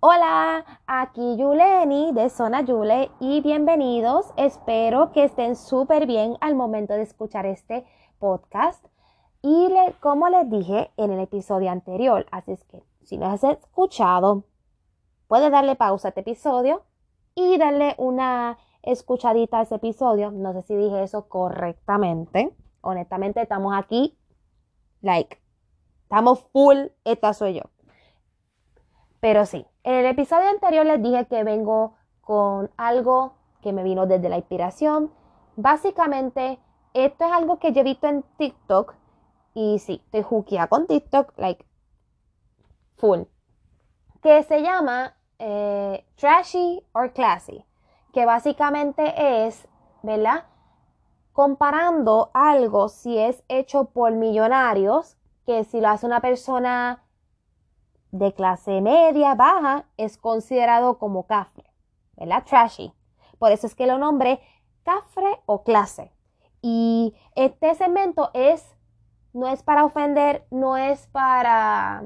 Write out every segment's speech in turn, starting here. Hola, aquí Juleni de Zona Jule y bienvenidos. Espero que estén súper bien al momento de escuchar este podcast. Y como les dije en el episodio anterior, así es que si no has escuchado, puedes darle pausa a este episodio y darle una escuchadita a ese episodio. No sé si dije eso correctamente. Honestamente, estamos aquí, estamos full, esta soy yo. Pero sí, en el episodio anterior les dije que vengo con algo que me vino desde la inspiración. Básicamente, esto es algo que yo he visto en TikTok. Y sí, estoy juqueada con TikTok, full. Que se llama Trashy or Classy. Que básicamente es, ¿verdad? Comparando algo si es hecho por millonarios, que si lo hace una persona de clase media, baja, es considerado como cafre, ¿verdad? Trashy. Por eso es que lo nombré cafre o clase. Y este segmento no es para ofender, no es para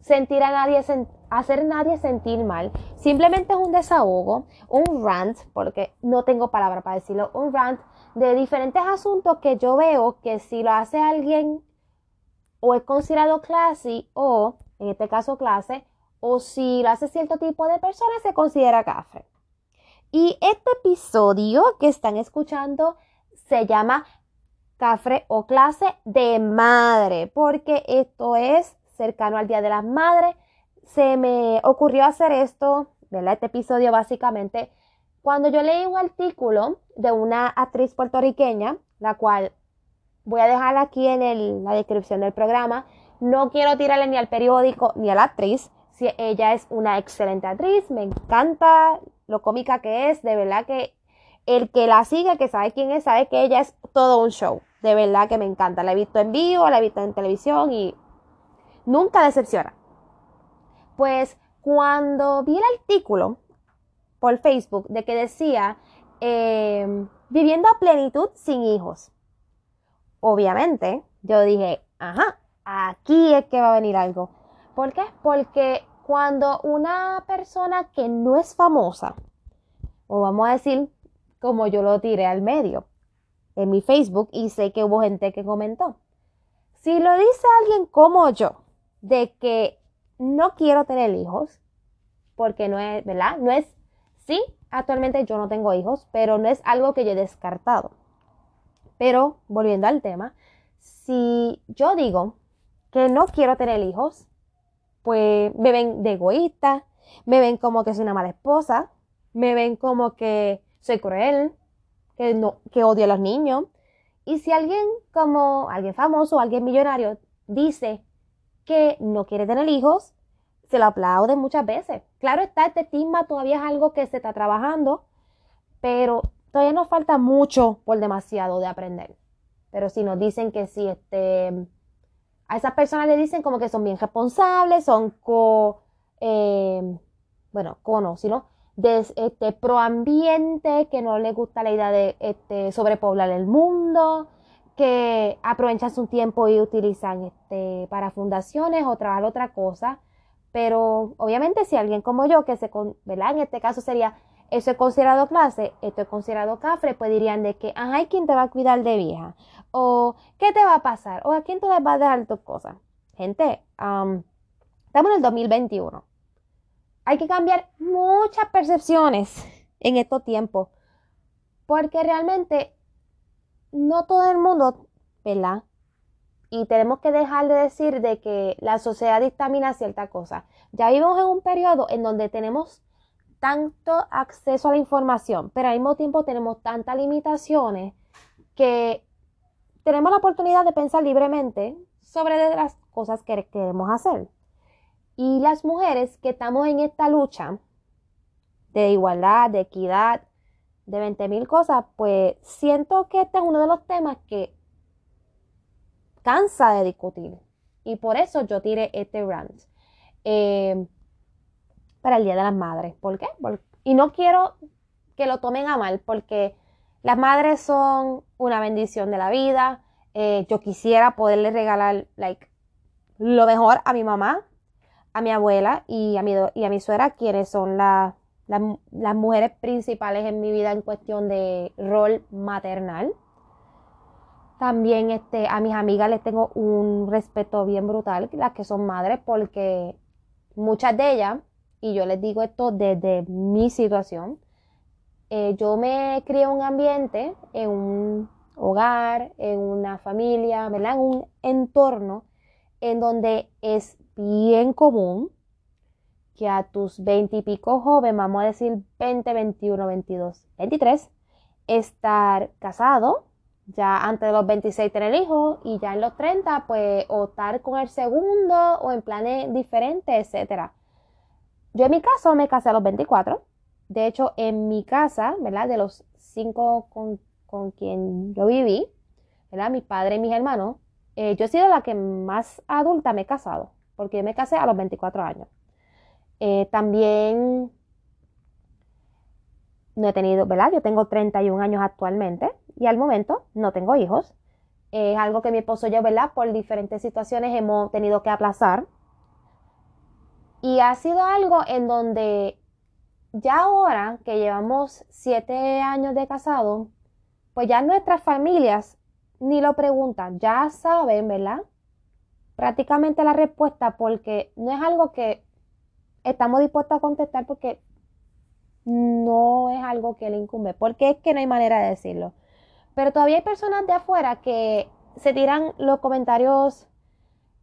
hacer a nadie sentir mal. Simplemente es un desahogo, un rant, porque no tengo palabra para decirlo, un rant de diferentes asuntos que yo veo que si lo hace alguien o es considerado classy o, en este caso, clase, o si lo hace cierto tipo de persona, se considera cafre. Y este episodio que están escuchando se llama cafre o clase de madre, porque esto es cercano al Día de las Madres. Se me ocurrió hacer esto, ¿verdad? Este episodio básicamente, cuando yo leí un artículo de una actriz puertorriqueña, la cual voy a dejar aquí en la descripción del programa. No quiero tirarle ni al periódico ni a la actriz. Si ella es una excelente actriz, me encanta lo cómica que es. De verdad que el que la sigue, el que sabe quién es, sabe que ella es todo un show. De verdad que me encanta. La he visto en vivo, la he visto en televisión y nunca decepciona. Pues cuando vi el artículo por Facebook de que decía viviendo a plenitud sin hijos, obviamente yo dije, ajá, aquí es que va a venir algo. ¿Por qué? Porque cuando una persona que no es famosa, o vamos a decir, como yo lo tiré al medio en mi Facebook y sé que hubo gente que comentó, si lo dice alguien como yo, de que no quiero tener hijos, porque no es, ¿verdad? No es, sí, actualmente yo no tengo hijos, pero no es algo que yo he descartado. Pero, volviendo al tema, si yo digo que no quiero tener hijos, pues me ven de egoísta, me ven como que soy una mala esposa, me ven como que soy cruel, que odio a los niños. Y si alguien como alguien famoso, alguien millonario, dice que no quiere tener hijos, se lo aplauden muchas veces. Claro está, este estigma todavía es algo que se está trabajando, pero todavía nos falta mucho por demasiado de aprender. Pero si nos dicen que si a esas personas le dicen como que son bien responsables, son pro ambiente, que no les gusta la idea de sobrepoblar el mundo, que aprovechan su tiempo y utilizan para fundaciones o trabajar otra cosa. Pero obviamente si alguien como yo, que ¿verdad? En este caso sería, eso es considerado clase, esto es considerado cafre, pues dirían de que, ajá, ¿quién te va a cuidar de vieja? O, ¿qué te va a pasar? O, ¿a quién te les va a dejar tus cosas? Gente, estamos en el 2021. Hay que cambiar muchas percepciones en estos tiempos, porque realmente no todo el mundo, ¿verdad? Y tenemos que dejar de decir de que la sociedad dictamina cierta cosa. Ya vivimos en un periodo en donde tenemos tanto acceso a la información, pero al mismo tiempo tenemos tantas limitaciones que tenemos la oportunidad de pensar libremente sobre las cosas que queremos hacer. Y las mujeres que estamos en esta lucha de igualdad, de equidad, de 20.000 cosas, pues siento que este es uno de los temas que cansa de discutir. Y por eso yo tiré este rant. Para el Día de las Madres. ¿Por qué? Y no quiero que lo tomen a mal, porque las madres son una bendición de la vida. Yo quisiera poderle regalar lo mejor a mi mamá, a mi abuela y a mi suegra, quienes son las mujeres principales en mi vida en cuestión de rol maternal. También a mis amigas les tengo un respeto bien brutal, las que son madres, porque muchas de ellas, y yo les digo esto desde mi situación, yo me crié en un ambiente, en un hogar, en una familia, ¿verdad? En un entorno en donde es bien común que a tus 20 y pico joven, vamos a decir 20, 21, 22, 23, estar casado, ya antes de los 26 tener hijos y ya en los 30 pues o estar con el segundo o en planes diferentes, etc. Yo en mi caso me casé a los 24, de hecho en mi casa, ¿verdad? De los 5 con quien yo viví, ¿verdad? Mis padres y mis hermanos, yo he sido la que más adulta me he casado, porque yo me casé a los 24 años. También no he tenido, ¿verdad? Yo tengo 31 años actualmente y al momento no tengo hijos. Es algo que mi esposo y yo, ¿verdad? Por diferentes situaciones hemos tenido que aplazar. Y ha sido algo en donde ya ahora que llevamos 7 años de casado, pues ya nuestras familias ni lo preguntan, ya saben, ¿verdad? Prácticamente la respuesta, porque no es algo que estamos dispuestos a contestar porque no es algo que le incumbe, porque es que no hay manera de decirlo. Pero todavía hay personas de afuera que se tiran los comentarios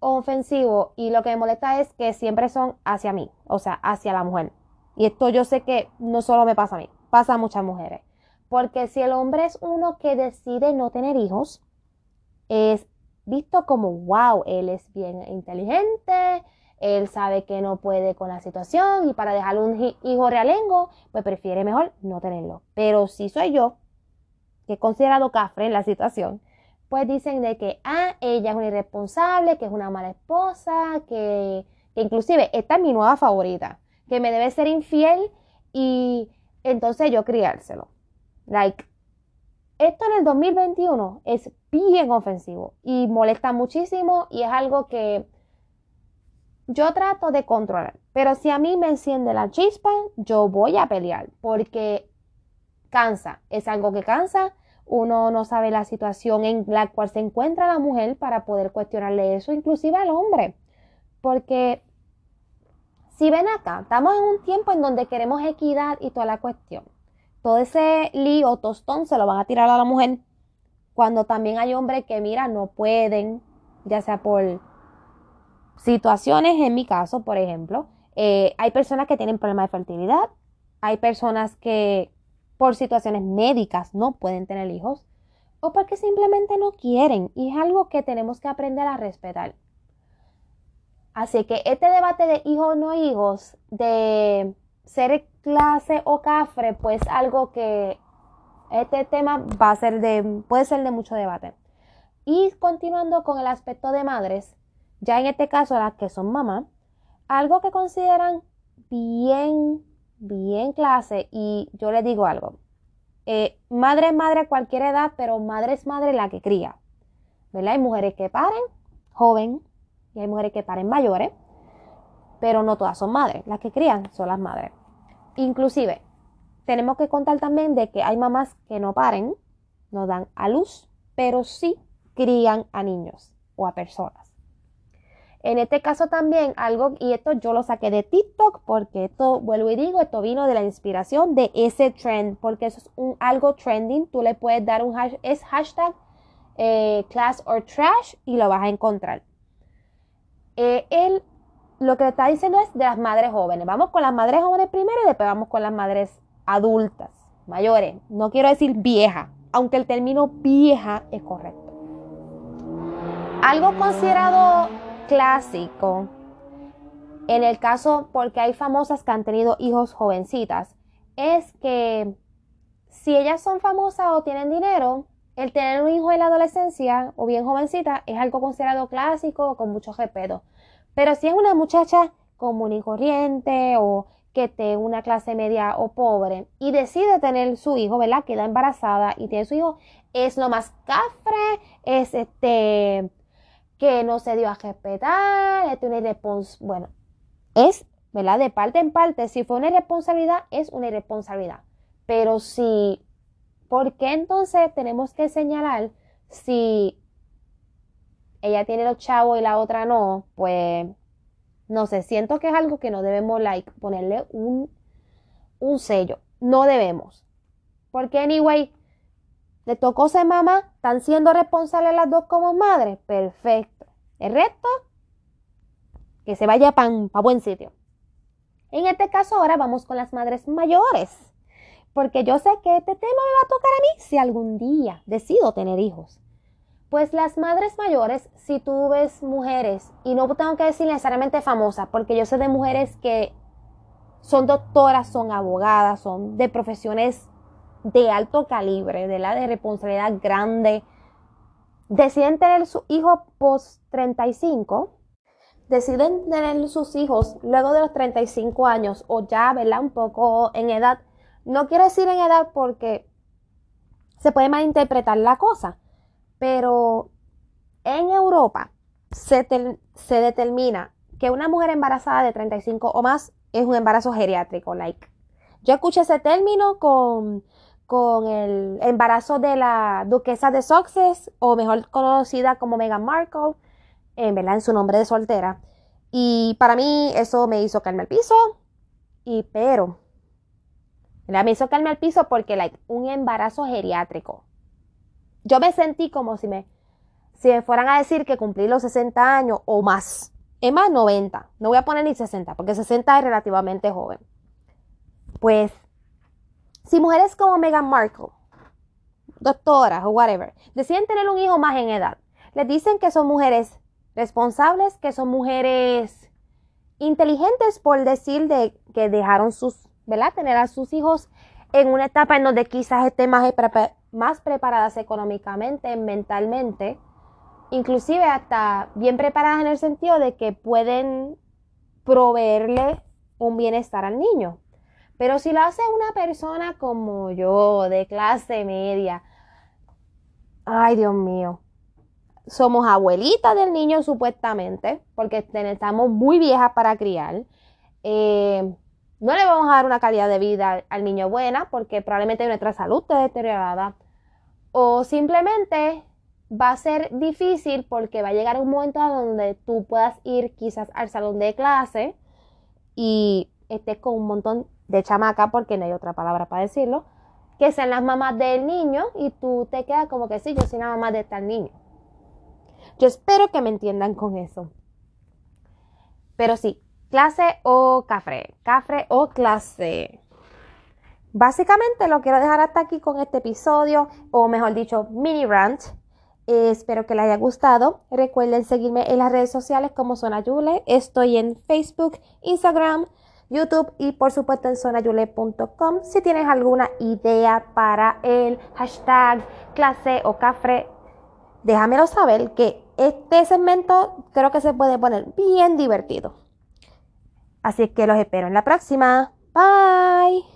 ofensivos y lo que me molesta es que siempre son hacia mí, o sea, hacia la mujer. Y esto yo sé que no solo me pasa a mí, pasa a muchas mujeres. Porque si el hombre es uno que decide no tener hijos, es visto como, wow, él es bien inteligente, él sabe que no puede con la situación y para dejar un hijo realengo, pues prefiere mejor no tenerlo. Pero si soy yo, que he considerado cafre en la situación, pues dicen de que, ella es una irresponsable, que es una mala esposa, que inclusive esta es mi nueva favorita, que me debe ser infiel y entonces yo criárselo. Like, esto en el 2021 es bien ofensivo y molesta muchísimo y es algo que yo trato de controlar. Pero si a mí me enciende la chispa, yo voy a pelear porque cansa. Es algo que cansa. Uno no sabe la situación en la cual se encuentra la mujer para poder cuestionarle eso, inclusive al hombre. Porque si ven acá, estamos en un tiempo en donde queremos equidad y toda la cuestión. Todo ese lío, tostón, se lo van a tirar a la mujer. Cuando también hay hombres que, mira, no pueden, ya sea por situaciones, en mi caso, por ejemplo, hay personas que tienen problemas de fertilidad, hay personas que por situaciones médicas no pueden tener hijos, o porque simplemente no quieren, y es algo que tenemos que aprender a respetar. Así que este debate de hijos o no hijos, de ser clase o cafre, pues algo que este tema va a ser puede ser de mucho debate. Y continuando con el aspecto de madres, ya en este caso las que son mamás, algo que consideran bien clase, y yo les digo algo, madre es madre a cualquier edad, pero madre es madre la que cría, ¿verdad? Hay mujeres que paren joven y hay mujeres que paren mayores, pero no todas son madres, las que crían son las madres. Inclusive, tenemos que contar también de que hay mamás que no paren, no dan a luz, pero sí crían a niños o a personas. En este caso también algo, y esto yo lo saqué de TikTok, porque esto, vuelvo y digo, esto vino de la inspiración de ese trend, porque eso es algo trending, tú le puedes dar es hashtag class or trash y lo vas a encontrar. Lo que está diciendo es de las madres jóvenes. Vamos con las madres jóvenes primero y después vamos con las madres adultas, mayores. No quiero decir vieja, aunque el término vieja es correcto. Algo considerado clásico, en el caso porque hay famosas que han tenido hijos jovencitas, es que si ellas son famosas o tienen dinero, el tener un hijo en la adolescencia o bien jovencita es algo considerado clásico con mucho respeto. Pero si es una muchacha común y corriente o que esté en una clase media o pobre y decide tener su hijo, ¿verdad? Queda embarazada y tiene su hijo, es lo más cafre, es que no se dio a respetar, es una irresponsable. Bueno, es, ¿verdad? De parte en parte, si fue una irresponsabilidad, es una irresponsabilidad. Pero si, ¿por qué entonces tenemos que señalar si ella tiene los chavos y la otra no? Pues, no sé, siento que es algo que no debemos, like, ponerle un sello. No debemos. Porque, anyway, le tocó ser mamá, están siendo responsables las dos como madres. Perfecto. El resto, que se vaya pa' buen sitio. En este caso, ahora vamos con las madres mayores. Porque yo sé que este tema me va a tocar a mí si algún día decido tener hijos. Pues las madres mayores, si tú ves mujeres, y no tengo que decir necesariamente famosas, porque yo sé de mujeres que son doctoras, son abogadas, son de profesiones de alto calibre, de la de responsabilidad grande, deciden tener sus hijos post 35, deciden tener sus hijos luego de los 35 años o ya, ¿verdad? Un poco en edad. No quiero decir en edad porque se puede malinterpretar la cosa, pero en Europa se determina que una mujer embarazada de 35 o más es un embarazo geriátrico, like. Yo escuché ese término con el embarazo de la duquesa de Sussex, o mejor conocida como Meghan Markle, ¿verdad? En su nombre de soltera. Y para mí eso me hizo caerme al piso, me hizo caerme al piso porque, like, un embarazo geriátrico. Yo me sentí como si me fueran a decir que cumplí los 60 años o más. Es más, 90. No voy a poner ni 60, porque 60 es relativamente joven. Pues, si mujeres como Meghan Markle, doctoras o whatever, deciden tener un hijo más en edad, les dicen que son mujeres responsables, que son mujeres inteligentes, por decir que dejaron sus, ¿verdad? Tener a sus hijos en una etapa en donde quizás estén más preparadas económicamente, mentalmente, inclusive hasta bien preparadas en el sentido de que pueden proveerle un bienestar al niño. Pero si lo hace una persona como yo, de clase media, ay Dios mío, somos abuelitas del niño supuestamente, porque estamos muy viejas para criar, no le vamos a dar una calidad de vida al niño buena, porque probablemente nuestra salud esté deteriorada, o simplemente va a ser difícil porque va a llegar un momento donde tú puedas ir quizás al salón de clase y estés con un montón de chamaca, porque no hay otra palabra para decirlo, que sean las mamás del niño, y tú te quedas como que sí, yo soy la mamá de tal niño. Yo espero que me entiendan con eso. Pero sí, clase o café, café o clase. Básicamente lo quiero dejar hasta aquí con este episodio, o mejor dicho, mini rant. Espero que les haya gustado. Recuerden seguirme en las redes sociales como Zona Jule. Estoy en Facebook, Instagram, YouTube y por supuesto en zonajule.com. Si tienes alguna idea para el hashtag clase o cafre, déjamelo saber, que este segmento creo que se puede poner bien divertido. Así que los espero en la próxima. Bye.